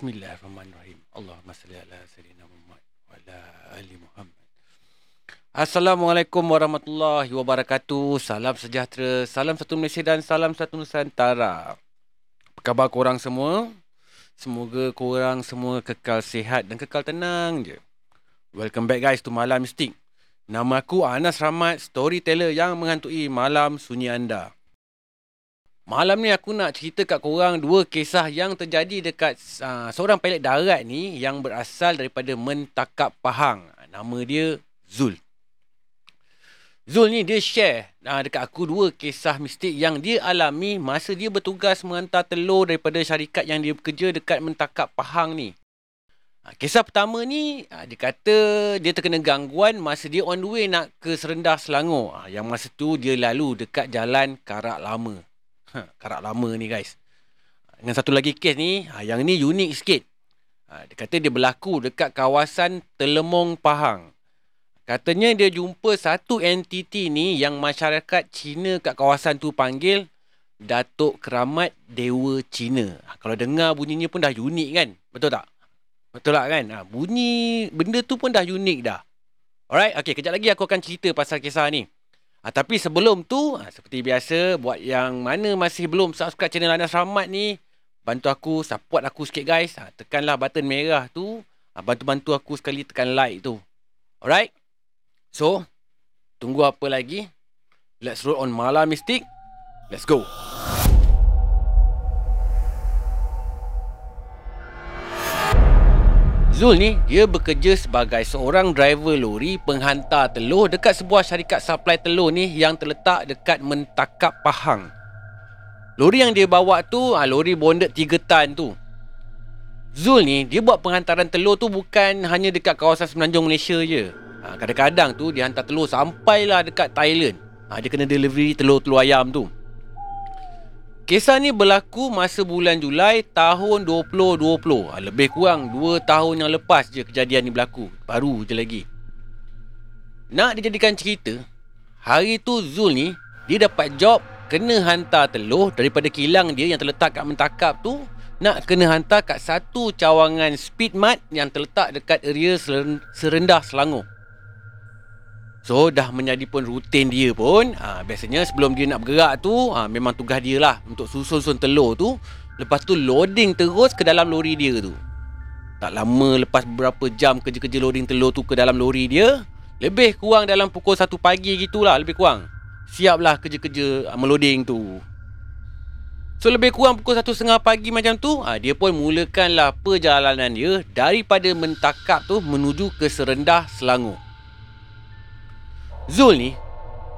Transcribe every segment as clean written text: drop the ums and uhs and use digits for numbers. Bismillahirrahmanirrahim. Allahumma salli ala sayyidina Muhammad wa ala ali Muhammad. Assalamualaikum warahmatullahi wabarakatuh. Salam sejahtera, salam satu Malaysia dan salam satu Nusantara. Apa khabar korang semua? Semoga korang semua kekal sihat dan kekal tenang je. Welcome back guys to Malam Mistik. Nama aku Anas Rahmat, storyteller yang menghantui malam sunyi anda. Malam ni aku nak cerita kat korang dua kisah yang terjadi dekat seorang pilot darat ni yang berasal daripada Mentakab Pahang. Nama dia Zul. Zul ni dia share dekat aku dua kisah mistik yang dia alami masa dia bertugas menghantar telur daripada syarikat yang dia bekerja dekat Mentakab Pahang ni. Kisah pertama ni, dia kata dia terkena gangguan masa dia on the way nak ke Serendah Selangor. Yang masa tu dia lalu dekat Jalan Karak Lama. Karak Lama ni guys. Dengan satu lagi kes ni, yang ni unik sikit. Dia kata dia berlaku dekat kawasan Telemong Pahang. Katanya dia jumpa satu entiti ni yang masyarakat Cina kat kawasan tu panggil Datuk Keramat Dewa Cina. Kalau dengar bunyinya pun dah unik kan? Betul tak? Betul tak kan? Bunyi benda tu pun dah unik dah. Alright, okay, kejap lagi aku akan cerita pasal kisah ni. Tapi sebelum tu, seperti biasa, buat yang mana masih belum subscribe channel Anas Rahmat ni, bantu aku, support aku sikit guys. Tekanlah button merah tu, bantu-bantu aku sekali tekan like tu. Alright? So, tunggu apa lagi? Let's roll on Malam Mistik. Let's go. Zul ni, dia bekerja sebagai seorang driver lori penghantar telur dekat sebuah syarikat supply telur ni yang terletak dekat Mentakab Pahang. Lori yang dia bawa tu, lori bonded 3 tan tu. Zul ni, dia buat penghantaran telur tu bukan hanya dekat kawasan Semenanjung Malaysia je. Kadang-kadang tu, dia hantar telur sampailah dekat Thailand. Dia kena delivery telur-telur ayam tu. Kisah ni berlaku masa bulan Julai tahun 2020. Lebih kurang 2 tahun yang lepas je kejadian ni berlaku. Baru je lagi. Nak dijadikan cerita, hari tu Zul ni, dia dapat job kena hantar telur daripada kilang dia yang terletak kat Mentakab tu. Nak kena hantar kat satu cawangan speedmart yang terletak dekat area Serendah Selangor. So dah menjadi pun rutin dia pun, biasanya sebelum dia nak bergerak tu, memang tugas dia lah untuk susun-susun telur tu. Lepas tu loading terus ke dalam lori dia tu. Tak lama lepas beberapa jam kerja-kerja loading telur tu ke dalam lori dia, lebih kurang dalam pukul 1 pagi gitulah lebih kurang. Siaplah kerja-kerja meloading tu. So lebih kurang pukul 1.30 pagi macam tu, dia pun mulakanlah perjalanan dia daripada Mentakab tu menuju ke Serendah Selangor. Zul ni,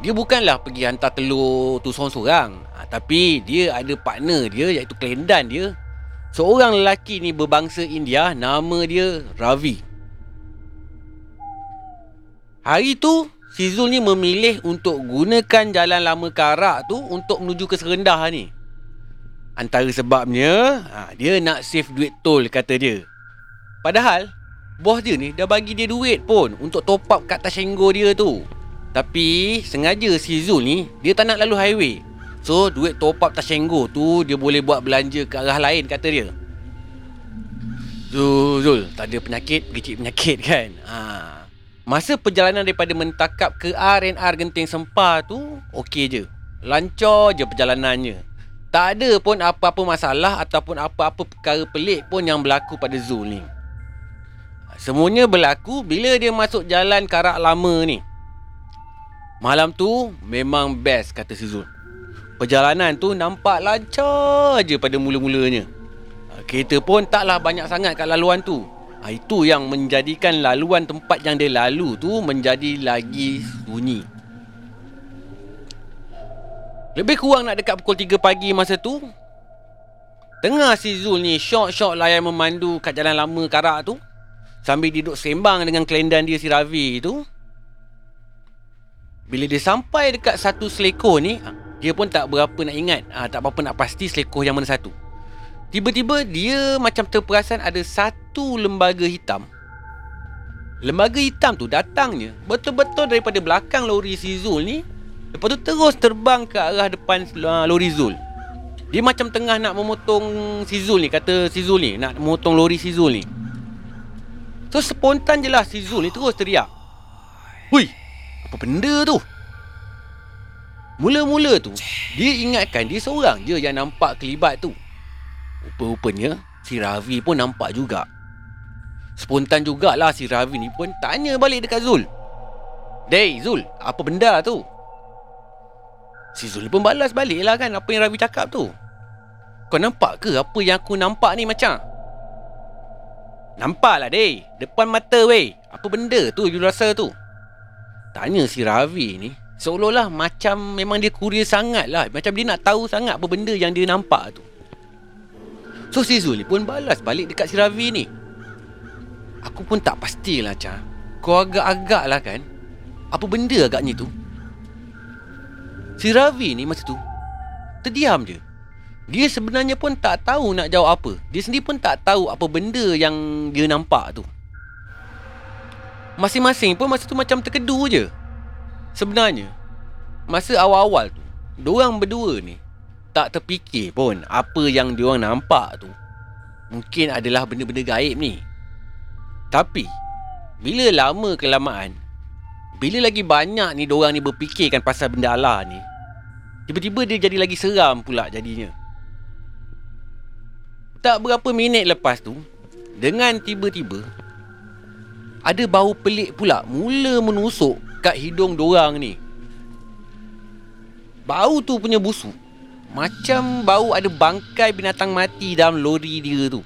dia bukanlah pergi hantar telur tu seorang-seorang. Tapi dia ada partner dia, iaitu kelendan dia. Seorang lelaki ni berbangsa India, nama dia Ravi. Hari tu, si Zul ni memilih untuk gunakan Jalan Lama Karak tu untuk menuju ke Serendah ni. Antara sebabnya, dia nak save duit tol kata dia. Padahal, bos dia ni dah bagi dia duit pun untuk top up kat tas enggo dia tu. Tapi sengaja si Zul ni, dia tak nak lalu highway. So duit top up tasenggo tu dia boleh buat belanja ke arah lain kata dia. Zul, tak ada penyakit, pergi cik penyakit kan. Masa perjalanan daripada Mentakab ke R&R Genting Sempar tu, okey je. Lancar je perjalanannya. Tak ada pun apa-apa masalah ataupun apa-apa perkara pelik pun yang berlaku pada Zul ni. Semuanya berlaku bila dia masuk Jalan Karak Lama ni. Malam tu memang best kata si Zul. Perjalanan tu nampak lancar je pada mula-mulanya. Kereta pun taklah banyak sangat kat laluan tu. Itu yang menjadikan laluan tempat yang dia lalu tu menjadi lagi sunyi. Lebih kurang nak dekat pukul 3 pagi masa tu, tengah si Zul ni syok-syok layan memandu kat Jalan Lama Karak tu, sambil duduk sembang dengan kelendan dia si Ravi tu. Bila dia sampai dekat satu selekoh ni, dia pun tak berapa nak ingat, tak berapa nak pasti selekoh yang mana satu. Tiba-tiba dia macam terperasan ada satu lembaga hitam. Lembaga hitam tu datangnya betul-betul daripada belakang lori si Zul ni. Lepas tu terus terbang ke arah depan lori Zul. Dia macam tengah nak memotong si Zul ni, kata si Zul ni, nak memotong lori si Zul ni. So spontan je lah si Zul ni terus teriak, "Hui, apa benda tu?" Mula-mula tu dia ingatkan dia seorang je yang nampak kelibat tu. Rupa-rupanya si Ravi pun nampak juga. Spontan jugalah si Ravi ni pun tanya balik dekat Zul, "Dey Zul, apa benda tu?" Si Zul pun balas balik lah kan apa yang Ravi cakap tu. "Kau nampak ke apa yang aku nampak ni macam?" "Nampak lah dey, depan mata weh. Apa benda tu you rasa tu?" Tanya si Ravi ni seolah-olah macam memang dia curious sangat lah, macam dia nak tahu sangat apa benda yang dia nampak tu. So si Zul ni pun balas balik dekat si Ravi ni, "Aku pun tak pastilah Cah. Kau agak-agak lah kan, apa benda agaknya tu?" Si Ravi ni masa tu terdiam je. Dia sebenarnya pun tak tahu nak jawab apa. Dia sendiri pun tak tahu apa benda yang dia nampak tu. Masing-masing pun masa tu macam terkedu je. Sebenarnya masa awal-awal tu, diorang berdua ni tak terfikir pun apa yang diorang nampak tu mungkin adalah benda-benda gaib ni. Tapi bila lama kelamaan, bila lagi banyak ni diorang ni berfikirkan pasal benda Allah ni, tiba-tiba dia jadi lagi seram pula jadinya. Tak berapa minit lepas tu, dengan tiba-tiba ada bau pelik pula mula menusuk kat hidung dorang ni. Bau tu punya busuk macam bau ada bangkai binatang mati dalam lori dia tu.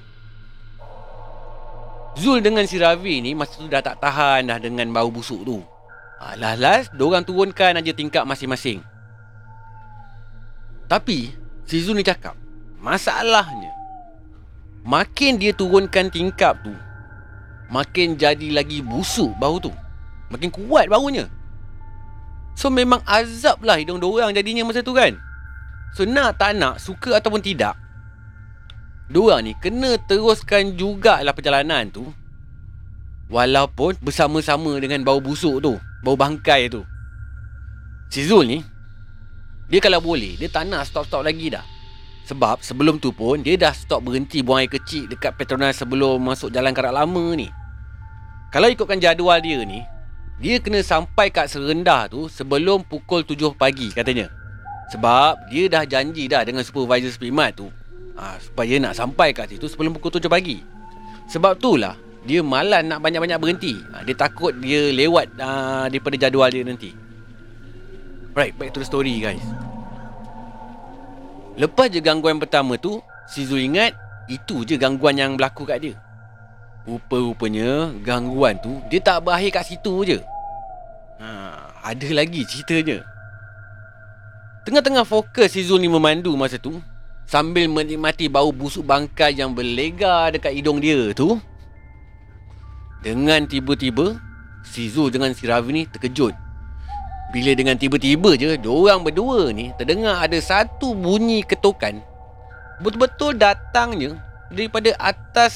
Zul dengan si Ravi ni masa tu dah tak tahan dah dengan bau busuk tu. Last-last dorang turunkan aja tingkap masing-masing. Tapi si Zul ni cakap, masalahnya makin dia turunkan tingkap tu, makin jadi lagi busuk bau tu, makin kuat baunya. So memang azab lah hidung dorang jadinya masa tu kan. So nak tak nak, suka ataupun tidak, dorang ni kena teruskan jugalah perjalanan tu, walaupun bersama-sama dengan bau busuk tu, bau bangkai tu. Si Zul ni, dia kalau boleh dia tak nak stop-stop lagi dah. Sebab sebelum tu pun dia dah stop berhenti buang air kecil dekat Petronas sebelum masuk Jalan Karak Lama ni. Kalau ikutkan jadual dia ni, dia kena sampai kat Serendah tu sebelum pukul 7 pagi katanya. Sebab dia dah janji dah dengan supervisor Spimat tu, supaya nak sampai kat situ sebelum pukul 7 pagi. Sebab itulah dia malas nak banyak-banyak berhenti. Dia takut dia lewat daripada jadual dia nanti. Right, back to the story guys. Lepas je gangguan pertama tu, si Zul ingat itu je gangguan yang berlaku kat dia. Rupa-rupanya gangguan tu dia tak berakhir kat situ je. Ada lagi ceritanya. Tengah-tengah fokus si Zul ni memandu masa tu, sambil menikmati bau busuk bangkai yang berlegar dekat hidung dia tu, dengan tiba-tiba si Zul dengan si Ravi ni terkejut bila dengan tiba-tiba je diorang berdua ni terdengar ada satu bunyi ketukan betul-betul datangnya daripada atas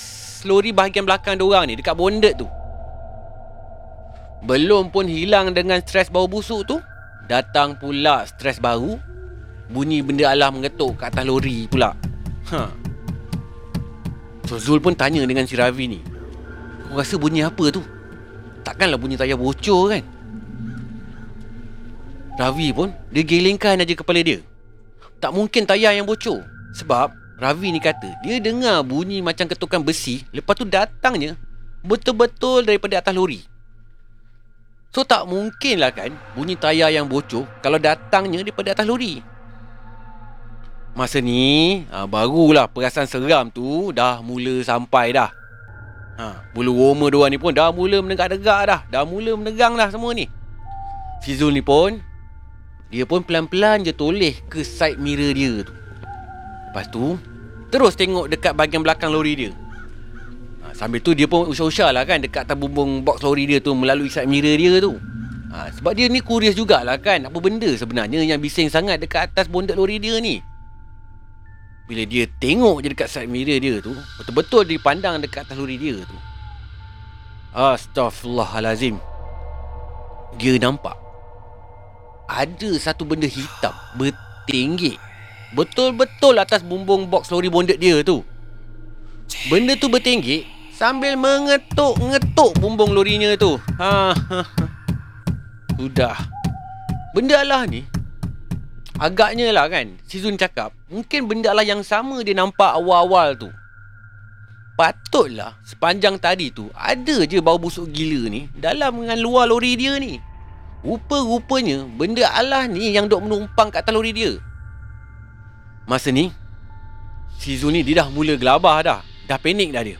lori bahagian belakang diorang ni dekat bondet tu. Belum pun hilang dengan stres bau busuk tu, datang pula stres baru, bunyi benda alah mengetuk kat atas lori pula. So Zul pun tanya dengan si Ravi ni, "Kau rasa bunyi apa tu? Takkanlah bunyi tayar bocor kan?" Ravi pun dia gelengkan aja kepala dia. Tak mungkin tayar yang bocor. Sebab Ravi ni kata dia dengar bunyi macam ketukan besi, lepas tu datangnya betul-betul daripada atas lori. So tak mungkin lah kan bunyi tayar yang bocor kalau datangnya daripada atas lori. Masa ni barulah perasaan seram tu dah mula sampai dah. Bulu roma diorang ni pun dah mula menegak-negak dah, dah mula menegang dah semua ni. Si Zul ni pun dia pun pelan-pelan je toleh ke side mirror dia tu. Lepas tu terus tengok dekat bahagian belakang lori dia. Sambil tu dia pun usah-usah lah kan dekat atas bumbung box lori dia tu melalui side mirror dia tu. Sebab dia ni curious jugalah kan apa benda sebenarnya yang bising sangat dekat atas bondet lori dia ni. Bila dia tengok je dekat side mirror dia tu, betul-betul dipandang dekat atas lori dia tu, astaghfirullahalazim, dia nampak ada satu benda hitam bertinggik betul-betul atas bumbung box lori bonded dia tu. Benda tu bertinggi sambil mengetuk-ngetuk bumbung lorinya tu. Sudah. Benda Allah ni, agaknya lah kan, si Zul cakap, mungkin benda Allah yang sama dia nampak awal-awal tu. Patutlah sepanjang tadi tu ada je bau busuk gila ni dalam dengan luar lori dia ni. Rupa-rupanya benda Allah ni yang dok menumpang kat atas lori dia. Masa ni si Zul ni dia dah mula gelabah dah. Dah panik dah dia.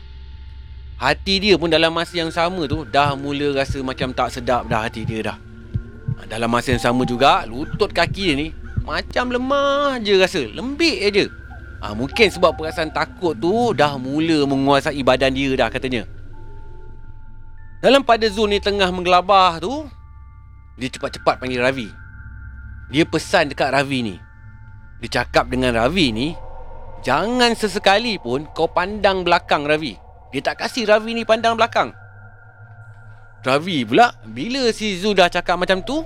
Hati dia pun dalam masa yang sama tu dah mula rasa macam tak sedap dah hati dia dah. Dalam masa yang sama juga lutut kaki dia ni macam lemah je rasa, lembik je. Mungkin sebab perasaan takut tu dah mula menguasai badan dia dah katanya. Dalam pada Zul ni tengah menggelabah tu, dia cepat-cepat panggil Ravi. Dia pesan dekat Ravi ni. Dia cakap dengan Ravi ni, jangan sesekali pun kau pandang belakang Ravi. Dia tak kasih Ravi ni pandang belakang. Ravi pula, bila si Zul dah cakap macam tu,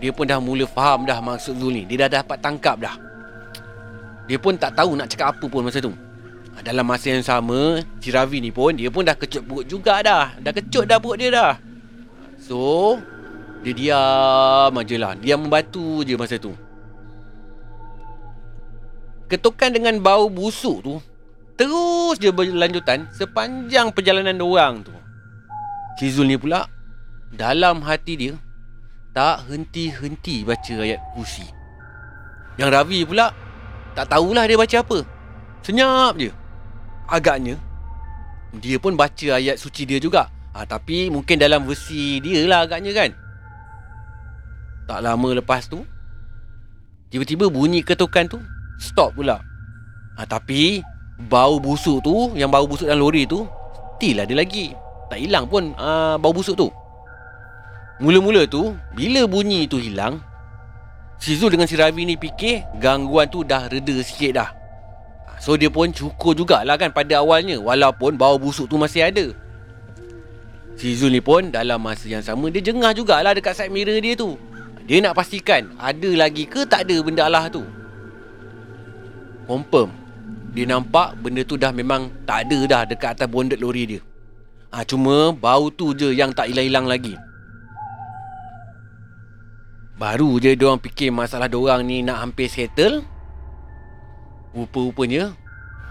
dia pun dah mula faham dah maksud Zul ni. Dia dah dapat tangkap dah. Dia pun tak tahu nak cakap apa pun masa tu. Dalam masa yang sama, si Ravi ni pun, dia pun dah kecut perut juga dah. Dah kecut dah perut dia dah. So, dia diam aje lah. Dia membatu je masa tu. Ketukan dengan bau busuk tu terus je berlanjutan sepanjang perjalanan dorang tu. Si Zul ni pula, dalam hati dia tak henti-henti baca ayat kursi. Yang Ravi pula, tak tahulah dia baca apa. Senyap je. Agaknya, dia pun baca ayat suci dia juga. Tapi mungkin dalam versi dia lah agaknya kan. Tak lama lepas tu, tiba-tiba bunyi ketukan tu stop pula. Tapi, bau busuk tu, yang bau busuk dalam lori tu, still ada lagi. Tak hilang pun bau busuk tu. Mula-mula tu, bila bunyi tu hilang, si Zul dengan si Ravi ni fikir gangguan tu dah reda sikit dah. So dia pun cukur jugalah kan pada awalnya, walaupun bau busuk tu masih ada. Si Zul ni pun dalam masa yang sama dia jengah jugalah dekat side mirror dia tu. Dia nak pastikan ada lagi ke tak ada benda Allah tu. Confirm, dia nampak benda tu dah memang tak ada dah dekat atas bondet lori dia. Cuma bau tu je yang tak hilang-hilang lagi. Baru je diorang fikir masalah diorang ni nak hampir settle. Rupa-rupanya,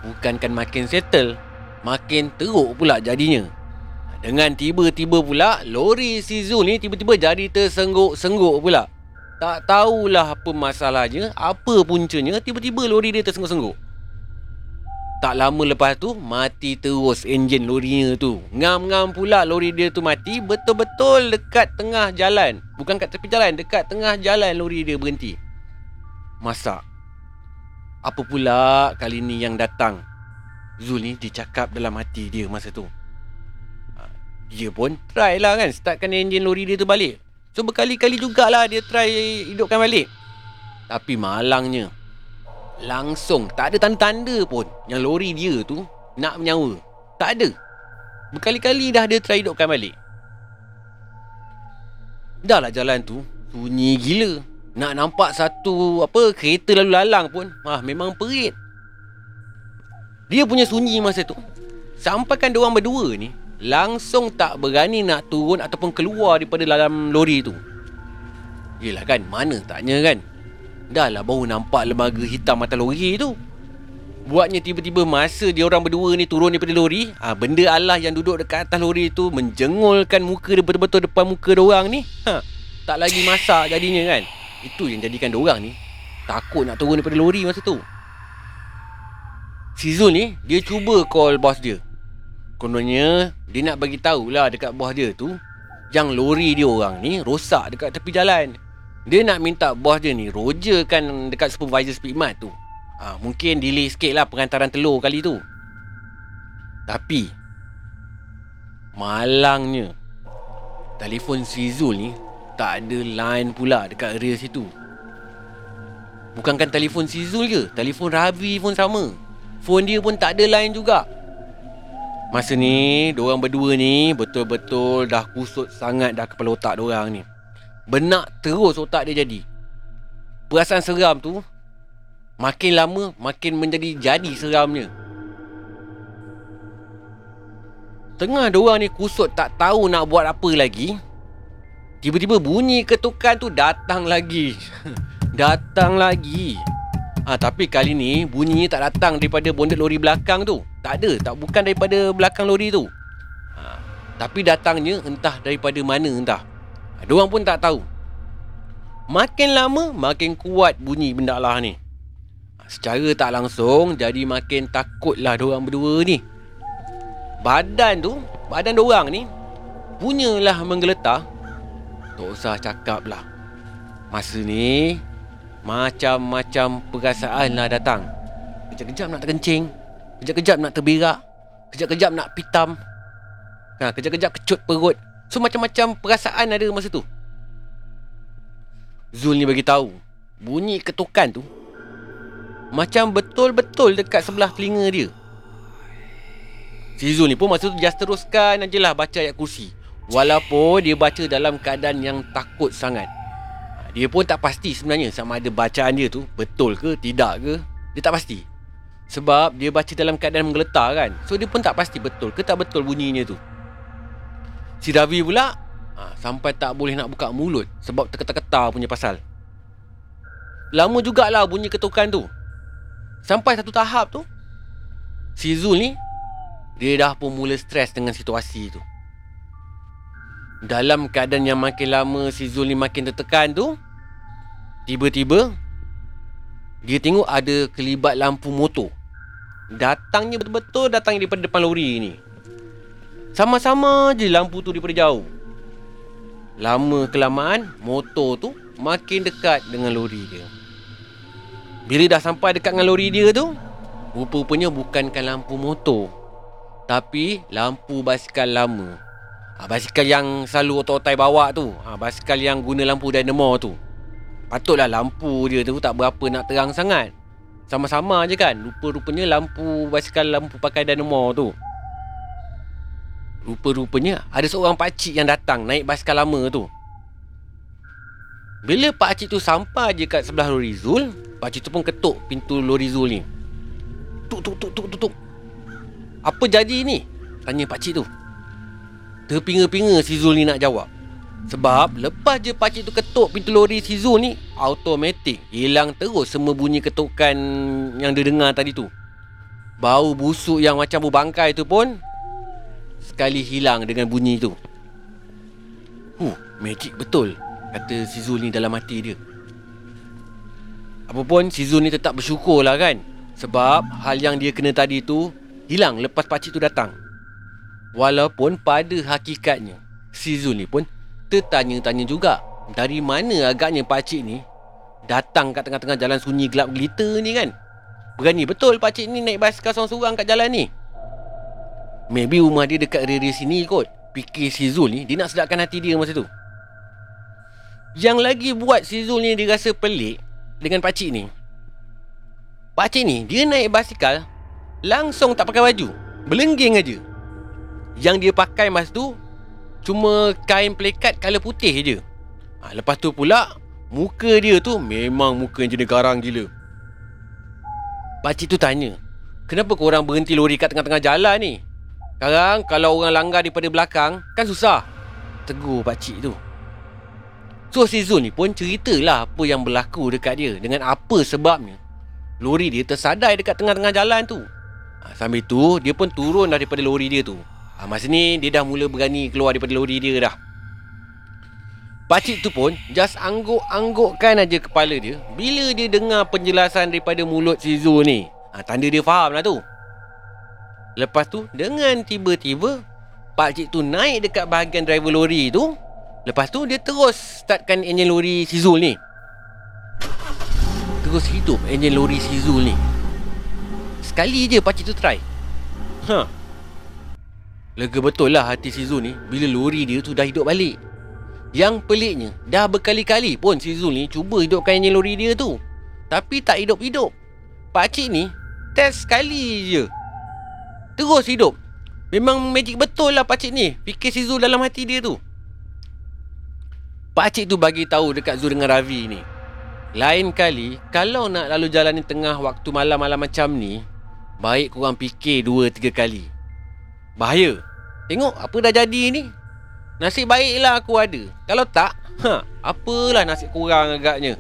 bukankan makin settle, makin teruk pula jadinya. Dengan tiba-tiba pula, lori si Zul ni tiba-tiba jadi tersengguk-sengguk pula. Tak tahulah apa masalahnya, apa puncanya, tiba-tiba lori dia tersengguk-sengguk. Tak lama lepas tu, mati terus enjin lorinya tu. Ngam-ngam pula lori dia tu mati betul-betul dekat tengah jalan. Bukan kat tepi jalan, dekat tengah jalan lori dia berhenti. Masak, apa pula kali ni yang datang? Zul ni dicakap dalam hati dia masa tu. Dia pun try lah kan, startkan enjin lori dia tu balik. So berkali-kali jugalah dia try hidupkan balik. Tapi malangnya, langsung tak ada tanda-tanda pun yang lori dia tu nak menyawa. Tak ada. Berkali-kali dah dia try hidupkan balik. Dah lah jalan tu sunyi gila. Nak nampak satu apa kereta lalu lalang pun memang perit. Dia punya sunyi masa tu sampaikan diorang berdua ni langsung tak berani nak turun ataupun keluar daripada dalam lori tu. Yelah kan, mana taknya kan, dah lah baru nampak lembaga hitam atas lori tu. Buatnya tiba-tiba masa dia orang berdua ni turun daripada lori, benda Allah yang duduk dekat atas lori tu menjengolkan muka dia betul-betul depan muka dia orang ni. Tak lagi masak jadinya kan. Itu yang jadikan dia orang ni takut nak turun daripada lori masa tu. Si Zul ni dia cuba call bos dia. Kononnya dia nak bagi tahulah dekat bos dia tu yang lori dia orang ni rosak dekat tepi jalan. Dia nak minta bos dia ni rojakan dekat supervisor Speedmart tu. Mungkin delay sikit lah pengantaran telur kali tu. Tapi malangnya telefon si Zul ni tak ada line pula dekat area situ. Bukankan telefon si Zul je, telefon Ravi pun sama. Phone dia pun tak ada line juga. Masa ni diorang berdua ni betul-betul dah kusut sangat dah kepala otak diorang ni. Benak terus otak dia jadi. Perasaan seram tu Makin lama, makin menjadi seramnya. Tengah diorang ni kusut tak tahu nak buat apa lagi, tiba-tiba bunyi ketukan tu datang lagi. Datang lagi. Tapi kali ni bunyinya tak datang daripada bondet lori belakang tu. Tak ada, bukan daripada belakang lori tu. Tapi datangnya entah daripada mana entah. Diorang pun tak tahu. Makin lama, makin kuat bunyi benda lah ni. Secara tak langsung, jadi makin takutlah diorang berdua ni. Badan diorang ni punyalah menggeletar. Tak usah cakap lah. Masa ni macam-macam perasaan lah datang. Kejap-kejap nak terkencing, kejap-kejap nak terberak, kejap-kejap nak pitam, kejap-kejap kecut perut. So macam-macam perasaan ada masa tu. Zul ni bagi tahu bunyi ketukan tu macam betul-betul dekat sebelah telinga dia. Si Zul ni pun masa tu just teruskan aje lah baca ayat kursi, walaupun dia baca dalam keadaan yang takut sangat. Dia pun tak pasti sebenarnya sama ada bacaan dia tu betul ke tidak ke. Dia tak pasti, sebab dia baca dalam keadaan menggeletar kan. So dia pun tak pasti betul ke tak betul bunyinya tu. Si Ravi pula sampai tak boleh nak buka mulut sebab terketar-ketar punya pasal. Lama jugalah bunyi ketukan tu. Sampai satu tahap tu, si Zul ni dia dah pun mula stres dengan situasi tu. Dalam keadaan yang makin lama si Zul ni makin tertekan tu, tiba-tiba dia tengok ada kelibat lampu motor. Datangnya betul-betul datangnya daripada depan lori ni. Sama-sama je lampu tu daripada jauh. Lama kelamaan motor tu makin dekat dengan lori dia. Bila dah sampai dekat dengan lori dia tu, rupa-rupanya bukankan lampu motor, tapi lampu basikal lama. Basikal yang selalu otak-otai bawa tu, basikal yang guna lampu dynamo tu. Patutlah lampu dia tu tak berapa nak terang sangat, sama-sama je kan. Rupa-rupanya lampu basikal lampu pakai dynamo tu, rupa-rupanya ada seorang pakcik yang datang naik basikal lama tu. Bila pakcik tu sampai je kat sebelah lori Zul, pakcik tu pun ketuk pintu lori Zul ni. Tuk tuk tuk tuk tuk. "Apa jadi ni?" tanya pakcik tu. Terpinga-pinga si Zul ni nak jawab, sebab lepas je pakcik tu ketuk pintu lori si Zul ni, automatik hilang terus semua bunyi ketukan yang dia dengar tadi tu. Bau busuk yang macam berbangkai tu pun sekali hilang dengan bunyi tu. Magic betul, kata si Zul ni dalam hati dia. Apapun si Zul ni tetap bersyukur lah kan, sebab hal yang dia kena tadi tu hilang lepas pakcik tu datang. Walaupun pada hakikatnya si Zul ni pun tertanya-tanya juga, dari mana agaknya pakcik ni datang kat tengah-tengah jalan sunyi gelap gelita ni kan. Berani betul pakcik ni naik basikal sorang-sorang kat jalan ni. Maybe rumah dia dekat area sini kot, fikir si Zul ni. Dia nak sedapkan hati dia masa tu. Yang lagi buat si Zul ni dia rasa pelik dengan pakcik ni, pakcik ni dia naik basikal langsung tak pakai baju, belengging aja. Yang dia pakai masa tu cuma kain pelikat colour putih je. Lepas tu pula muka dia tu memang muka yang jenis garang gila. Pakcik tu tanya, "Kenapa korang berhenti lori kat tengah-tengah jalan ni? Sekarang kalau orang langgar daripada belakang kan susah," tegur pakcik tu. So si Zul ni pun ceritalah apa yang berlaku dekat dia, dengan apa sebabnya lori dia tersadai dekat tengah-tengah jalan tu. Sambil tu dia pun turun daripada lori dia tu. Masa ni dia dah mula berani keluar daripada lori dia dah. Pakcik tu pun just angguk-anggukkan aja kepala dia bila dia dengar penjelasan daripada mulut si Zul ni. Tanda dia faham lah tu. Lepas tu dengan tiba-tiba pakcik tu naik dekat bahagian driver lori tu. Lepas tu dia terus startkan enjin lori si Zul ni. Terus hidup enjin lori si Zul ni. Sekali je pakcik tu try. Lega betul lah hati si Zul ni bila lori dia tu dah hidup balik. Yang peliknya, dah berkali-kali pun si Zul ni cuba hidupkan enjin lori dia tu, tapi tak hidup-hidup. Pakcik ni test sekali je, terus hidup. Memang magic betul lah pakcik ni, fikir si Zul dalam hati dia tu. Pakcik tu bagi tahu dekat Zul dengan Ravi ni, Lain kali kalau nak lalu jalan ni tengah waktu malam-malam macam ni, baik korang fikir 2-3 kali. Bahaya. Tengok apa dah jadi ni. Nasib baiklah aku ada. Kalau tak, apalah nasib korang agaknya.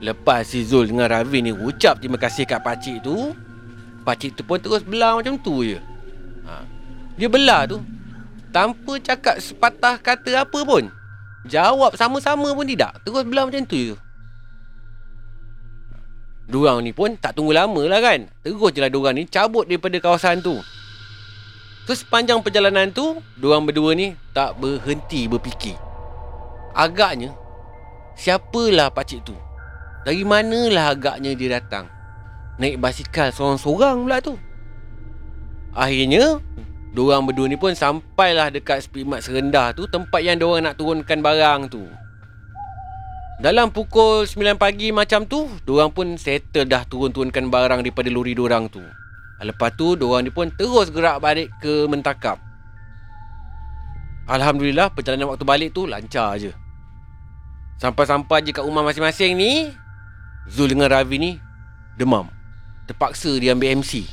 Lepas si Zul dengan Ravi ni ucap terima kasih kat pakcik tu, pakcik tu pun terus belah macam tu je. Dia belah tu tanpa cakap sepatah kata apa pun. Jawab sama-sama pun tidak. Terus belah macam tu je. Diorang ni pun tak tunggu lama lah kan. Terus je lah diorang ni cabut daripada kawasan tu. Terus sepanjang perjalanan tu, diorang berdua ni tak berhenti berfikir. Agaknya, siapalah pakcik tu? Dari manalah agaknya dia datang? Naik basikal seorang-seorang pula tu. Akhirnya, diorang berdua ni pun sampailah dekat Speedmart Serendah tu, tempat yang diorang nak turunkan barang tu. Dalam pukul 9 pagi macam tu, diorang pun settle dah turun-turunkan barang daripada lori diorang tu. Lepas tu, diorang ni pun terus gerak balik ke Mentakab. Alhamdulillah, perjalanan waktu balik tu lancar je. Sampai-sampai je kat rumah masing-masing ni, Zul dengan Ravi ni demam. Terpaksa dia ambil MC.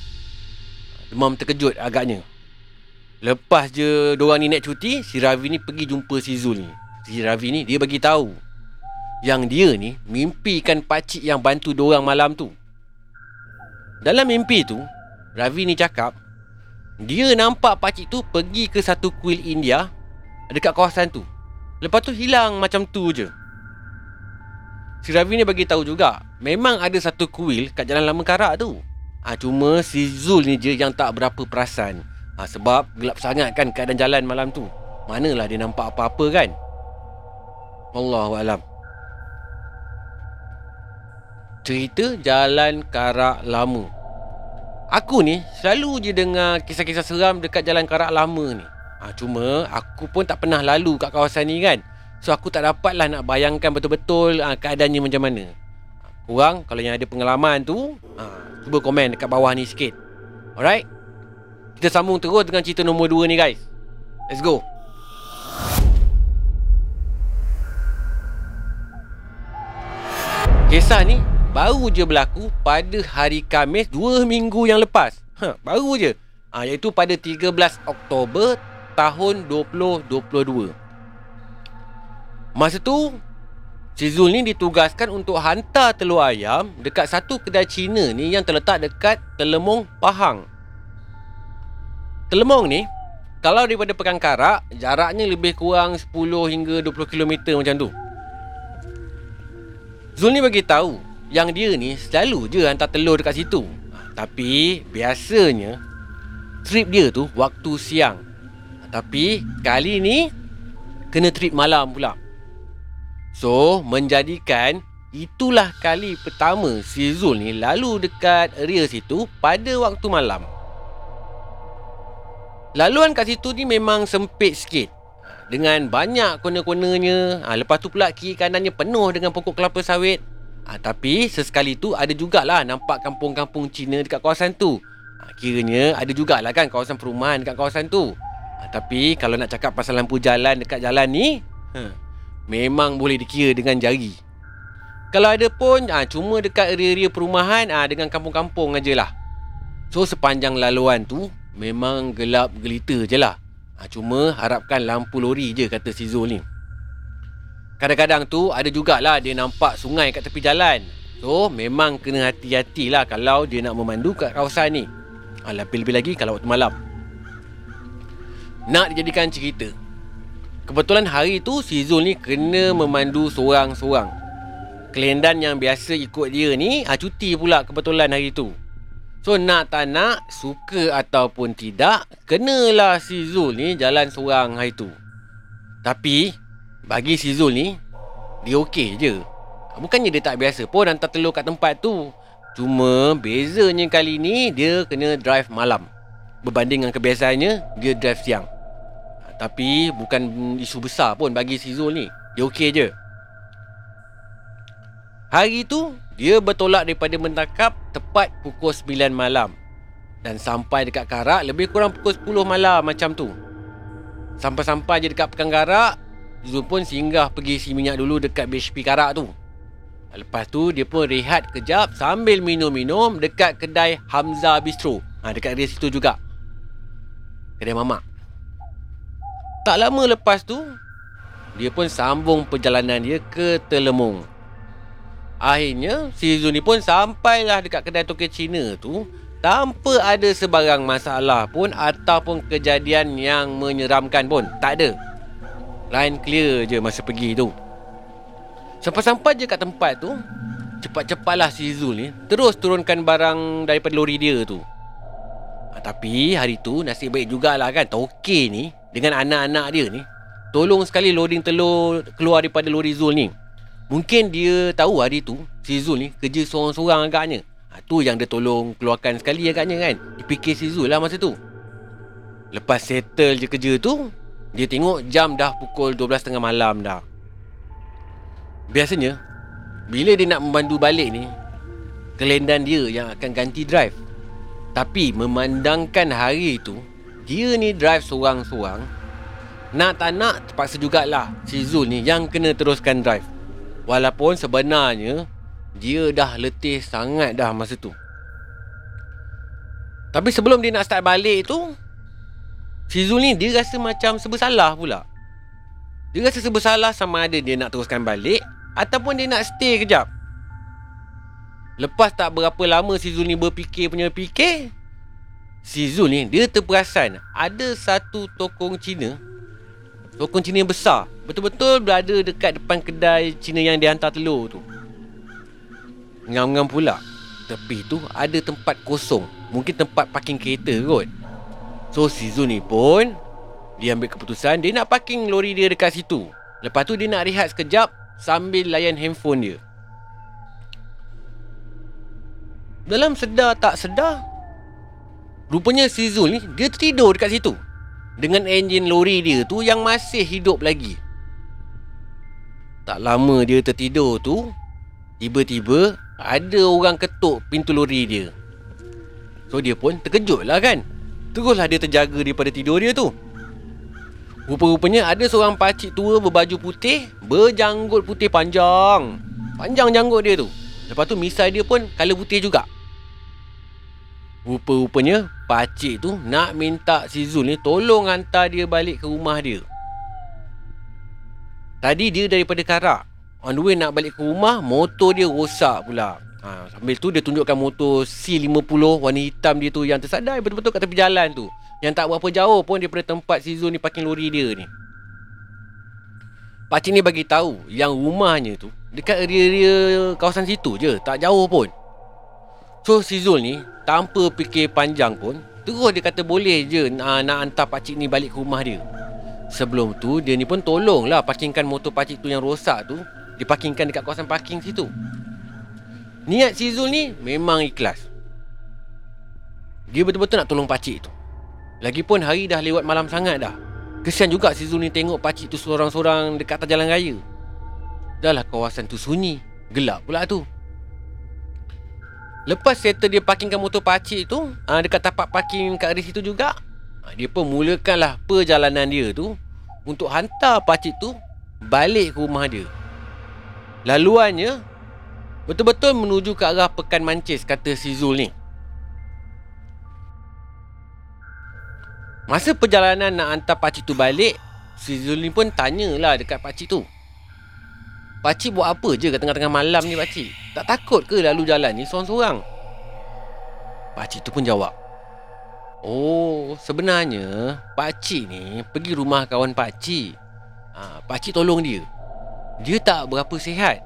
Demam terkejut agaknya. Lepas je diorang ni naik cuti, si Ravi ni pergi jumpa si Zul ni. Si Ravi ni dia bagi tahu yang dia ni mimpikan pakcik yang bantu diorang malam tu. Dalam mimpi tu, Ravi ni cakap dia nampak pakcik tu pergi ke satu kuil India dekat kawasan tu. Lepas tu hilang macam tu je. Si Ravi ni bagi tahu juga memang ada satu kuil kat Jalan Lama Karak tu. Cuma si Zul ni je yang tak berapa perasan. Sebab gelap sangat kan keadaan jalan malam tu. Manalah dia nampak apa-apa kan. Allahualam. Cerita Jalan Karak Lama. Aku ni selalu je dengar kisah-kisah seram dekat Jalan Karak Lama ni. Cuma aku pun tak pernah lalu kat kawasan ni kan. So aku tak dapatlah nak bayangkan betul-betul keadaannya macam mana. Korang kalau yang ada pengalaman tu, cuba komen dekat bawah ni sikit. Alright, kita sambung terus dengan cerita nombor 2 ni guys. Let's go. Kisah ni baru je berlaku pada hari Khamis 2 minggu yang lepas. Baru je. Iaitu pada 13 Oktober tahun 2022. Masa tu si Zul ni ditugaskan untuk hantar telur ayam dekat satu kedai Cina ni yang terletak dekat Telemong Pahang. Telemong ni kalau daripada Pekan Karak, jaraknya lebih kurang 10 hingga 20 km macam tu. Zul ni bagi tahu yang dia ni selalu je hantar telur dekat situ. Tapi biasanya trip dia tu waktu siang. Tapi kali ni kena trip malam pula. So menjadikan itulah kali pertama si Zul ni lalu dekat area situ pada waktu malam. Laluan kat situ ni memang sempit sikit, dengan banyak kona-konanya. Lepas tu pula kiri kanannya penuh dengan pokok kelapa sawit. Tapi sesekali tu ada jugalah nampak kampung-kampung Cina dekat kawasan tu. Kiranya ada jugalah kan kawasan perumahan dekat kawasan tu. Tapi kalau nak cakap pasal lampu jalan dekat jalan ni, memang boleh dikira dengan jari. Kalau ada pun, cuma dekat area-area perumahan dengan kampung-kampung ajalah. So sepanjang laluan tu memang gelap gelita je lah. Cuma harapkan lampu lori je kata si Zul ni. Kadang-kadang tu ada jugalah dia nampak sungai kat tepi jalan. So memang kena hati-hati lah kalau dia nak memandu kat kawasan ni. Lebih-lebih lagi kalau waktu malam. Nak dijadikan cerita, kebetulan hari tu si Zul ni kena memandu seorang-seorang. Kelendan yang biasa ikut dia ni cuti pula kebetulan hari tu. So nak tak nak, suka ataupun tidak, kenalah si Zul ni jalan seorang hari tu. Tapi bagi si Zul ni, dia okey je. Bukannya dia tak biasa pun hantar telur kat tempat tu. Cuma bezanya kali ni dia kena drive malam berbanding dengan kebiasaannya dia drive siang. Tapi bukan isu besar pun bagi si Zul ni. Dia okey je. Hari tu dia bertolak daripada Mentakab tepat pukul 9 malam dan sampai dekat Karak lebih kurang pukul 10 malam macam tu. Sampai-sampai je dekat Pekan Karak, Zul pun singgah pergi isi minyak dulu dekat BHP Karak tu. Lepas tu dia pun rehat kejap sambil minum-minum dekat kedai Hamza Bistro. Dekat dia situ juga. Kedai mamak. Tak lama lepas tu dia pun sambung perjalanan dia ke Telemong. Akhirnya si Zul ni pun sampailah dekat kedai toket Cina tu tanpa ada sebarang masalah pun ataupun kejadian yang menyeramkan pun. Tak ada. Line clear je masa pergi tu. Sampai-sampai je kat tempat tu, cepat-cepatlah si Zul ni terus turunkan barang daripada lori dia tu. Tapi hari tu nasib baik jugalah kan, Toki ni dengan anak-anak dia ni tolong sekali loading telur keluar daripada lori Zul ni. Mungkin dia tahu hari tu si Zul ni kerja seorang-seorang agaknya. Tu yang dia tolong keluarkan sekali agaknya kan. Dia fikir si Zul lah masa tu. Lepas settle je kerja tu, dia tengok jam dah pukul 12.30 malam dah. Biasanya bila dia nak memandu balik ni, kelendan dia yang akan ganti drive. Tapi memandangkan hari tu dia ni drive seorang-seorang, nak tak nak terpaksa jugalah si Zul ni yang kena teruskan drive. Walaupun sebenarnya dia dah letih sangat dah masa tu. Tapi sebelum dia nak start balik tu, si Zul ni dia rasa macam serba salah pula. Dia rasa serba salah sama ada dia nak teruskan balik ataupun dia nak stay kejap. Lepas tak berapa lama si Zul ni berfikir punya fikir, si Zul ni dia terperasan ada satu tokong Cina, tokong Cina yang besar, betul-betul berada dekat depan kedai Cina yang dia hantar telur tu. Ngam-ngam pula tepi tu ada tempat kosong, mungkin tempat parking kereta kot. So si Zul ni pun dia ambil keputusan dia nak parking lori dia dekat situ. Lepas tu dia nak rehat sekejap sambil layan handphone dia. Dalam sedar tak sedar, rupanya si Zul ni dia tertidur dekat situ dengan enjin lori dia tu yang masih hidup lagi. Tak lama dia tertidur tu, tiba-tiba ada orang ketuk pintu lori dia. So dia pun terkejut lah kan. Teruslah dia terjaga daripada tidur dia tu. Rupa-rupanya ada seorang pakcik tua berbaju putih, berjanggut putih panjang. Panjang janggut dia tu. Lepas tu misai dia pun colour putih juga. Rupa-rupanya pakcik tu nak minta si Zul ni tolong hantar dia balik ke rumah dia. Tadi dia daripada Karak, on the way nak balik ke rumah, motor dia rosak pula. Sambil tu dia tunjukkan motor C50 warna hitam dia tu yang tersadai betul-betul kat tepi jalan tu, yang tak berapa jauh pun daripada tempat si Zul ni parking lori dia ni. Pakcik ni bagi tahu yang rumahnya tu dekat area-area kawasan situ je, tak jauh pun. So si Zul ni tanpa fikir panjang pun terus dia kata boleh je nak hantar pakcik ni balik ke rumah dia. Sebelum tu dia ni pun tolonglah parkingkan motor pakcik tu yang rosak tu, diparkingkan dekat kawasan parking situ. Niat si Zul ni memang ikhlas. Dia betul-betul nak tolong pakcik tu. Lagipun hari dah lewat malam sangat dah. Kesian juga si Zul ni tengok pakcik tu seorang-seorang dekat atas jalan raya. Dah lah kawasan tu sunyi, gelap pula tu. Lepas settle dia parkingkan motor pakcik tu dekat tapak parking kat area situ juga, dia pun mulakanlah perjalanan dia tu untuk hantar pakcik tu balik ke rumah dia. Laluannya betul-betul menuju ke arah Pekan Mancis, kata si Zul ni. Masa perjalanan nak hantar pakcik tu balik, si Zul ni pun tanyalah dekat pakcik tu, pakcik buat apa je kat tengah-tengah malam ni pakcik? Tak takut ke lalu jalan ni seorang-seorang? Pakcik tu pun jawab, oh sebenarnya pakcik ni pergi rumah kawan pakcik. Pakcik tolong dia. Dia tak berapa sihat,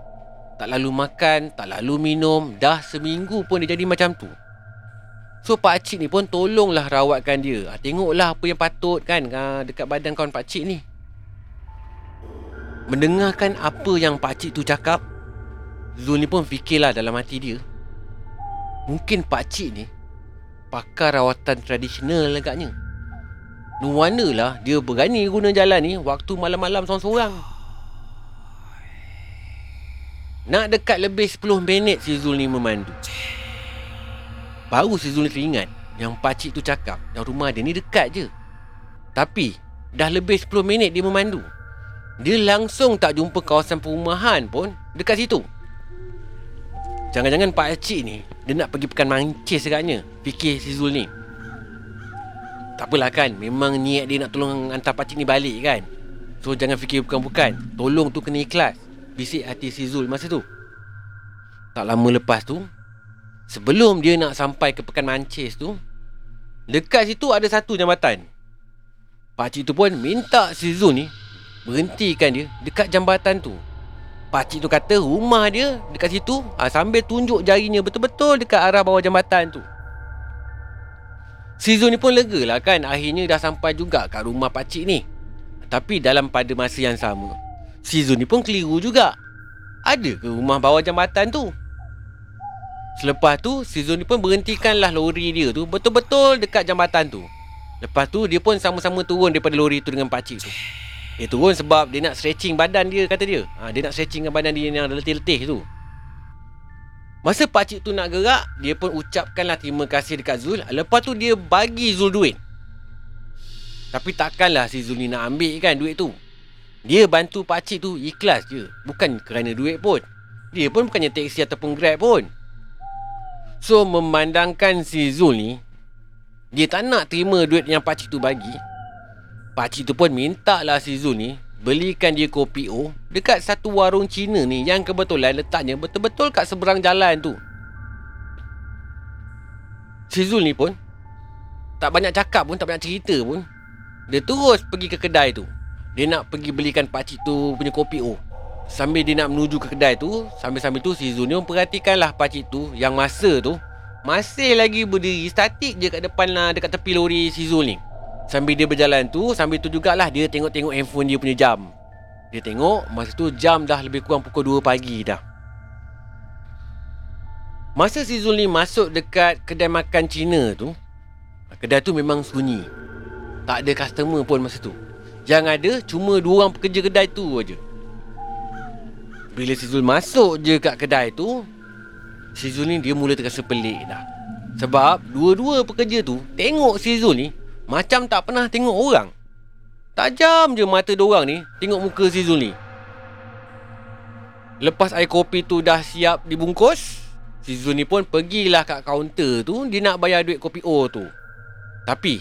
tak lalu makan, tak lalu minum. Dah seminggu pun dia jadi macam tu. So pakcik ni pun tolonglah rawatkan dia. Tengoklah apa yang patut kan dekat badan kawan pakcik ni. Mendengarkan apa yang pakcik tu cakap, Zul ni pun fikirlah dalam hati dia, mungkin pakcik ni pakar rawatan tradisional agaknya. No wonder lah dia berani guna jalan ni waktu malam-malam seorang-seorang. Nak dekat lebih 10 minit si Zul ni memandu, baru si Zul teringat yang pakcik tu cakap yang rumah dia ni dekat je. Tapi dah lebih 10 minit dia memandu, dia langsung tak jumpa kawasan perumahan pun dekat situ. Jangan-jangan Pak Acik ni dia nak pergi Pekan Mancis agaknya, fikir si Zul ni. Tak apalah kan, memang niat dia nak tolong hantar Pak Acik ni balik kan. So jangan fikir bukan-bukan, tolong tu kena ikhlas. Bisik hati si Zul masa tu. Tak lama lepas tu, sebelum dia nak sampai ke Pekan Mancis tu, dekat situ ada satu jambatan. Pak Acik tu pun minta si Zul ni berhentikan dia dekat jambatan tu. Pakcik tu kata rumah dia dekat situ, sambil tunjuk jarinya betul-betul dekat arah bawah jambatan tu. Si Zul ni pun lega lah kan, akhirnya dah sampai juga kat rumah pakcik ni. Tapi dalam pada masa yang sama, si Zul ni pun keliru juga. Ada ke rumah bawah jambatan tu? Selepas tu, si Zul ni pun berhentikanlah lori dia tu betul-betul dekat jambatan tu. Lepas tu, dia pun sama-sama turun daripada lori tu dengan pakcik tu. Dia turun sebab dia nak stretching badan dia, kata dia. Dia nak stretching dengan badan dia yang letih-letih tu. Masa pakcik tu nak gerak, dia pun ucapkanlah terima kasih dekat Zul. Lepas tu dia bagi Zul duit. Tapi takkanlah si Zul ni nak ambil kan duit tu. Dia bantu pakcik tu ikhlas je, bukan kerana duit pun. Dia pun bukannya teksi ataupun grab pun. So memandangkan si Zul ni, dia tak nak terima duit yang pakcik tu bagi, pakcik tu pun minta lah si Zul ni belikan dia kopi O dekat satu warung Cina ni yang kebetulan letaknya betul-betul kat seberang jalan tu. Si Zul ni pun tak banyak cakap pun, tak banyak cerita pun, dia terus pergi ke kedai tu. Dia nak pergi belikan pakcik tu punya kopi O. Sambil dia nak menuju ke kedai tu, sambil-sambil tu si Zul ni pun perhatikanlah pakcik tu yang masa tu masih lagi berdiri statik je kat depan lah, dekat tepi lori si Zul ni. Sambil dia berjalan tu, sambil tu jugalah dia tengok-tengok handphone dia punya jam. Dia tengok, masa tu jam dah lebih kurang pukul 2 pagi dah. Masa si Zul ni masuk dekat kedai makan Cina tu, kedai tu memang sunyi. Tak ada customer pun masa tu. Yang ada cuma 2 orang pekerja kedai tu aje. Bila si Zul masuk je kat kedai tu, si Zul ni dia mula terasa pelik dah. Sebab dua-dua pekerja tu tengok si Zul ni macam tak pernah tengok orang. Tajam je mata diorang ni tengok muka si Zul ni. Lepas air kopi tu dah siap dibungkus, si Zul ni pun pergilah kat kaunter tu, dia nak bayar duit kopi O tu. Tapi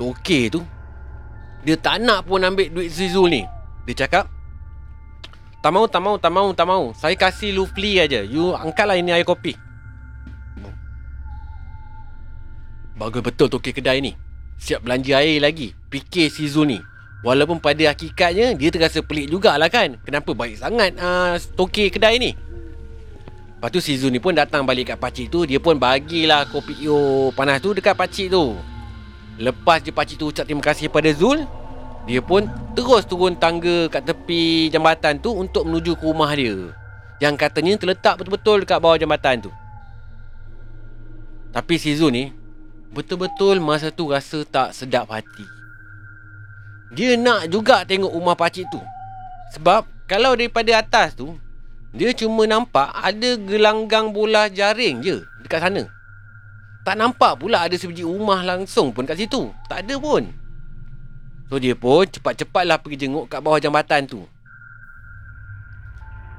tokeh tu, dia tak nak pun ambil duit si Zul ni. Dia cakap, Tak mau, saya kasih lu free aja. You angkatlah ini air kopi. Bagus betul toke kedai ni, siap belanja air lagi, fikir si Zul ni. Walaupun pada hakikatnya dia terasa pelik jugalah kan, kenapa baik sangat toke kedai ni. Lepas tu si Zul ni pun datang balik kat pakcik tu. Dia pun bagilah kopi O panas tu dekat pakcik tu. Lepas je pakcik tu ucap terima kasih pada Zul, dia pun terus turun tangga kat tepi jambatan tu untuk menuju ke rumah dia yang katanya terletak betul-betul dekat bawah jambatan tu. Tapi si Zul ni betul-betul masa tu rasa tak sedap hati. Dia nak juga tengok rumah pakcik tu. Sebab kalau daripada atas tu, dia cuma nampak ada gelanggang bola jaring je dekat sana. Tak nampak pula ada sebiji rumah langsung pun kat situ. Tak ada pun. So dia pun cepat-cepatlah pergi jenguk kat bawah jambatan tu.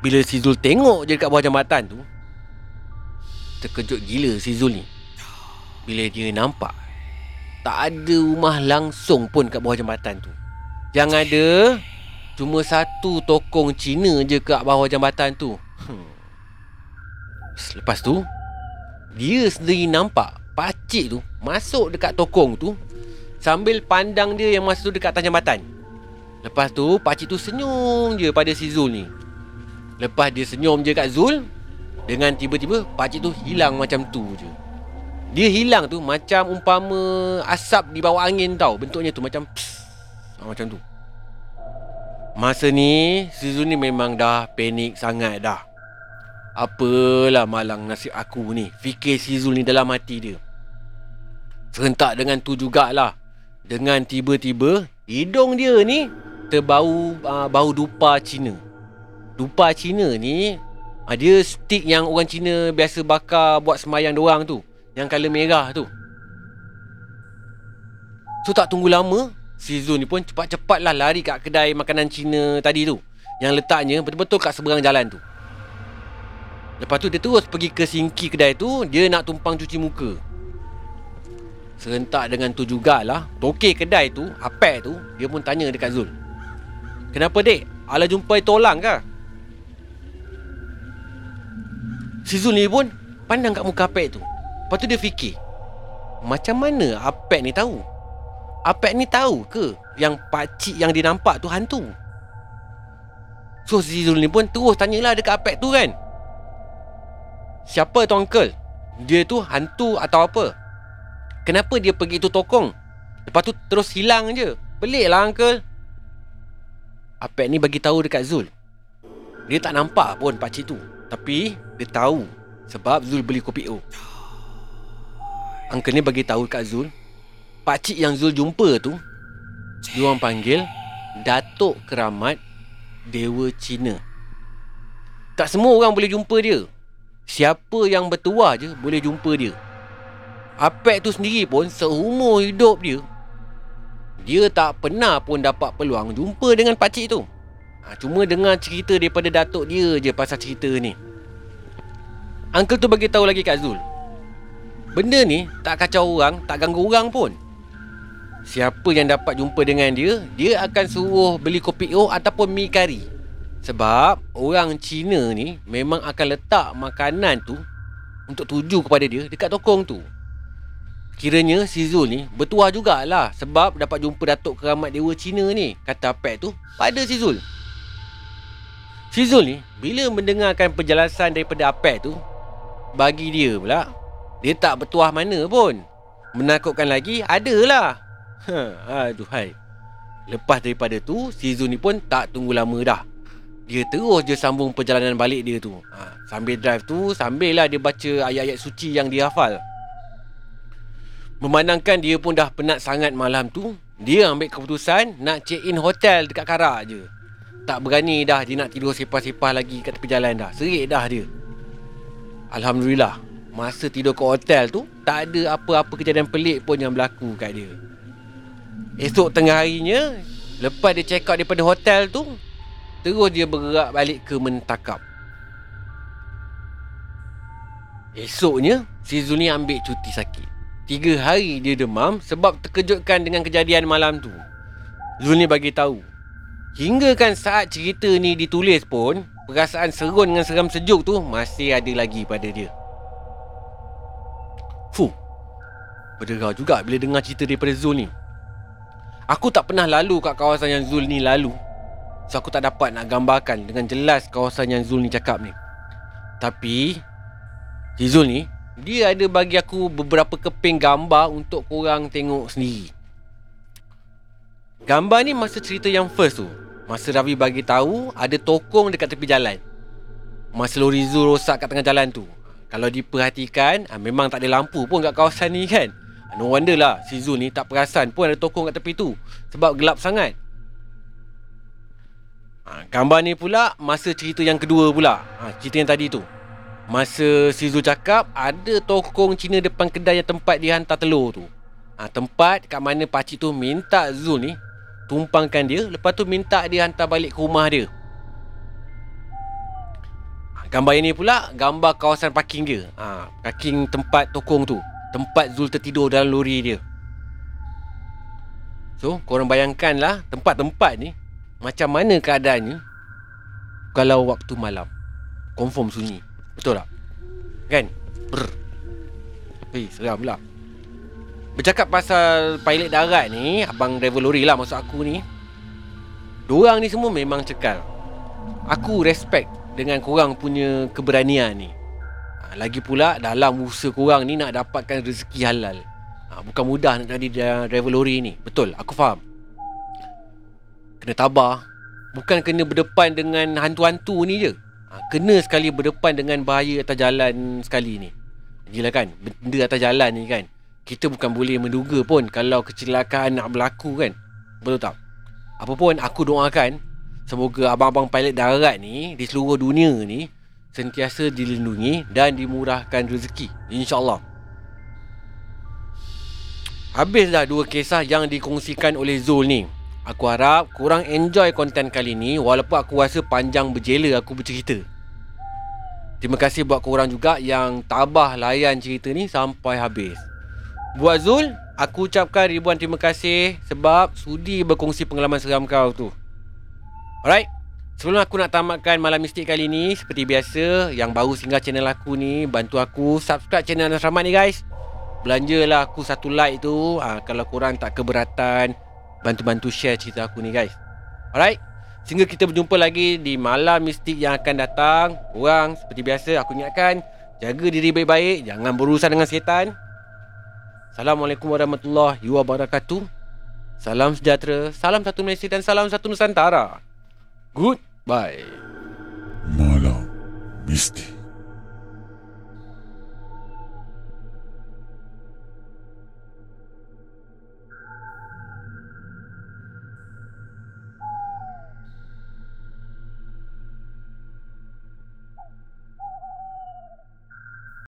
Bila si Zul tengok je dekat bawah jambatan tu, terkejut gila si Zul ni. Bila dia nampak tak ada rumah langsung pun kat bawah jambatan tu. Yang ada cuma satu tokong Cina je kat bawah jambatan tu. Lepas tu dia sendiri nampak pakcik tu masuk dekat tokong tu sambil pandang dia yang masa tu dekat atas jambatan. Lepas tu pakcik tu senyum je pada si Zul ni. Lepas dia senyum je kat Zul, dengan tiba-tiba pakcik tu hilang macam tu je. Dia hilang tu macam umpama asap di bawah angin tau. Bentuknya tu macam pss, macam tu. Masa ni si Zul ni memang dah panik sangat dah. Apalah malang nasib aku ni, fikir si Zul ni dalam hati dia. Serentak dengan tu jugalah, dengan tiba-tiba hidung dia ni terbau bau dupa Cina. Dupa Cina ni dia stick yang orang Cina biasa bakar buat semayang dorang tu, yang colour merah tu. So tak tunggu lama, si Zul ni pun cepat-cepat lah lari kat kedai makanan Cina tadi tu, yang letaknya betul-betul kat seberang jalan tu. Lepas tu dia terus pergi ke sinki kedai tu. Dia nak tumpang cuci muka. Serentak dengan tu jugalah, tokeh kedai tu, apek tu, dia pun tanya dekat Zul, "Kenapa dek? Ala jumpai tolang kah?" Si Zul ni pun pandang kat muka apek tu. Lepas tu dia fikir, macam mana apek ni tahu? Apek ni tahu ke yang pakcik yang dia nampak tu hantu? So si Zul ni pun terus tanyalah dekat apek tu kan, "Siapa tu uncle? Dia tu hantu atau apa? Kenapa dia pergi tu tokong? Lepas tu terus hilang je. Peliklah uncle." Apek ni bagi tahu dekat Zul. Dia tak nampak pun pakcik tu, tapi dia tahu sebab Zul beli kopi O. Uncle ni bagi tahu dekat Zul, pakcik yang Zul jumpa tu, diorang panggil Datuk Keramat Dewa Cina. Tak semua orang boleh jumpa dia. Siapa yang bertuah je boleh jumpa dia. Apek tu sendiri pun seumur hidup dia, dia tak pernah pun dapat peluang jumpa dengan pakcik tu. Cuma dengar cerita daripada datuk dia je pasal cerita ni. Uncle tu bagi tahu lagi kat Zul, benda ni tak kacau orang, tak ganggu orang pun. Siapa yang dapat jumpa dengan dia, dia akan suruh beli kopi O ataupun mi kari. Sebab orang Cina ni memang akan letak makanan tu untuk tuju kepada dia dekat tokong tu. Kiranya si Zul ni bertuah jugalah sebab dapat jumpa Datuk Keramat Dewa Cina ni, kata Pek tu pada si Zul. Si Zul ni bila mendengarkan penjelasan daripada Pek tu, bagi dia pula, dia tak bertuah mana pun. Menakutkan lagi adalah. Aduhai. Lepas daripada tu, si Zul ni pun tak tunggu lama dah. Dia terus je sambung perjalanan balik dia tu. Sambil drive tu, sambil lah dia baca ayat-ayat suci yang dia hafal. Memandangkan dia pun dah penat sangat malam tu, dia ambil keputusan nak check-in hotel dekat Karak je. Tak berani dah dia nak tidur sepah-sepah lagi kat tepi jalan dah. Serik dah dia. Alhamdulillah, masa tidur kat hotel tu, tak ada apa-apa kejadian pelik pun yang berlaku kat dia. Esok tengah harinya, lepas dia check out daripada hotel tu, terus dia bergerak balik ke Mentakab. Esoknya, si Zul ni ambil cuti sakit. 3 hari dia demam sebab terkejutkan dengan kejadian malam tu. Zul ni bagi tahu, hingga kan saat cerita ni ditulis pun, perasaan serun dengan seram sejuk tu masih ada lagi pada dia. Fuh, berderau juga bila dengar cerita daripada Zul ni. Aku tak pernah lalu kat kawasan yang Zul ni lalu, so aku tak dapat nak gambarkan dengan jelas kawasan yang Zul ni cakap ni. Tapi si Zul ni, dia ada bagi aku beberapa keping gambar untuk korang tengok sendiri. Gambar ni masa cerita yang first tu, masa Ravi bagi tahu ada tokong dekat tepi jalan, masa lori Zul rosak kat tengah jalan tu. Kalau diperhatikan, memang tak ada lampu pun kat kawasan ni kan. No wonder lah si Zul ni tak perasan pun ada tokong kat tepi tu, sebab gelap sangat. Gambar ni pula masa cerita yang kedua pula. Cerita yang tadi tu, masa si Zul cakap ada tokong Cina depan kedai yang tempat dia hantar telur tu. Tempat kat mana pakcik tu minta Zul ni tumpangkan dia, lepas tu minta dia hantar balik ke rumah dia. Gambar ini pula gambar kawasan parking dia. Parking tempat tokong tu, tempat Zul tertidur dalam lori dia. So korang bayangkanlah tempat-tempat ni macam mana keadaannya kalau waktu malam. Confirm sunyi, betul tak? Kan? Seram lah. Bercakap pasal pilot darat ni, abang driver lori lah maksud aku ni, diorang ni semua memang cekal. Aku respect dengan korang punya keberanian ni. Lagi pula dalam usaha korang ni nak dapatkan rezeki halal, bukan mudah nak jadi driver lori ni. Betul, aku faham. Kena tabah. Bukan kena berdepan dengan hantu-hantu ni je, kena sekali berdepan dengan bahaya atas jalan sekali ni. Yelah kan, benda atas jalan ni kan, kita bukan boleh menduga pun kalau kecelakaan nak berlaku kan. Betul tak? Apa pun aku doakan semoga abang-abang pilot darat ni di seluruh dunia ni sentiasa dilindungi dan dimurahkan rezeki, InsyaAllah. Habis dah 2 kisah yang dikongsikan oleh Zul ni. Aku harap korang enjoy konten kali ni, walaupun aku rasa panjang berjela aku bercerita. Terima kasih buat korang juga yang tabah layan cerita ni sampai habis. Buat Zul, aku ucapkan ribuan terima kasih sebab sudi berkongsi pengalaman seram kau tu. Alright, sebelum aku nak tamatkan Malam Mistik kali ni, seperti biasa, yang baru singgah channel aku ni, bantu aku subscribe channel Anas Rahmat ni guys. Belanjalah aku satu like tu, kalau korang tak keberatan, bantu-bantu share cerita aku ni guys. Alright, sehingga kita berjumpa lagi di Malam Mistik yang akan datang. Korang seperti biasa aku ingatkan, jaga diri baik-baik, jangan berurusan dengan setan. Assalamualaikum warahmatullahi wabarakatuh. Salam sejahtera, salam satu Malaysia dan salam satu Nusantara. Goodbye. Malam Mistik.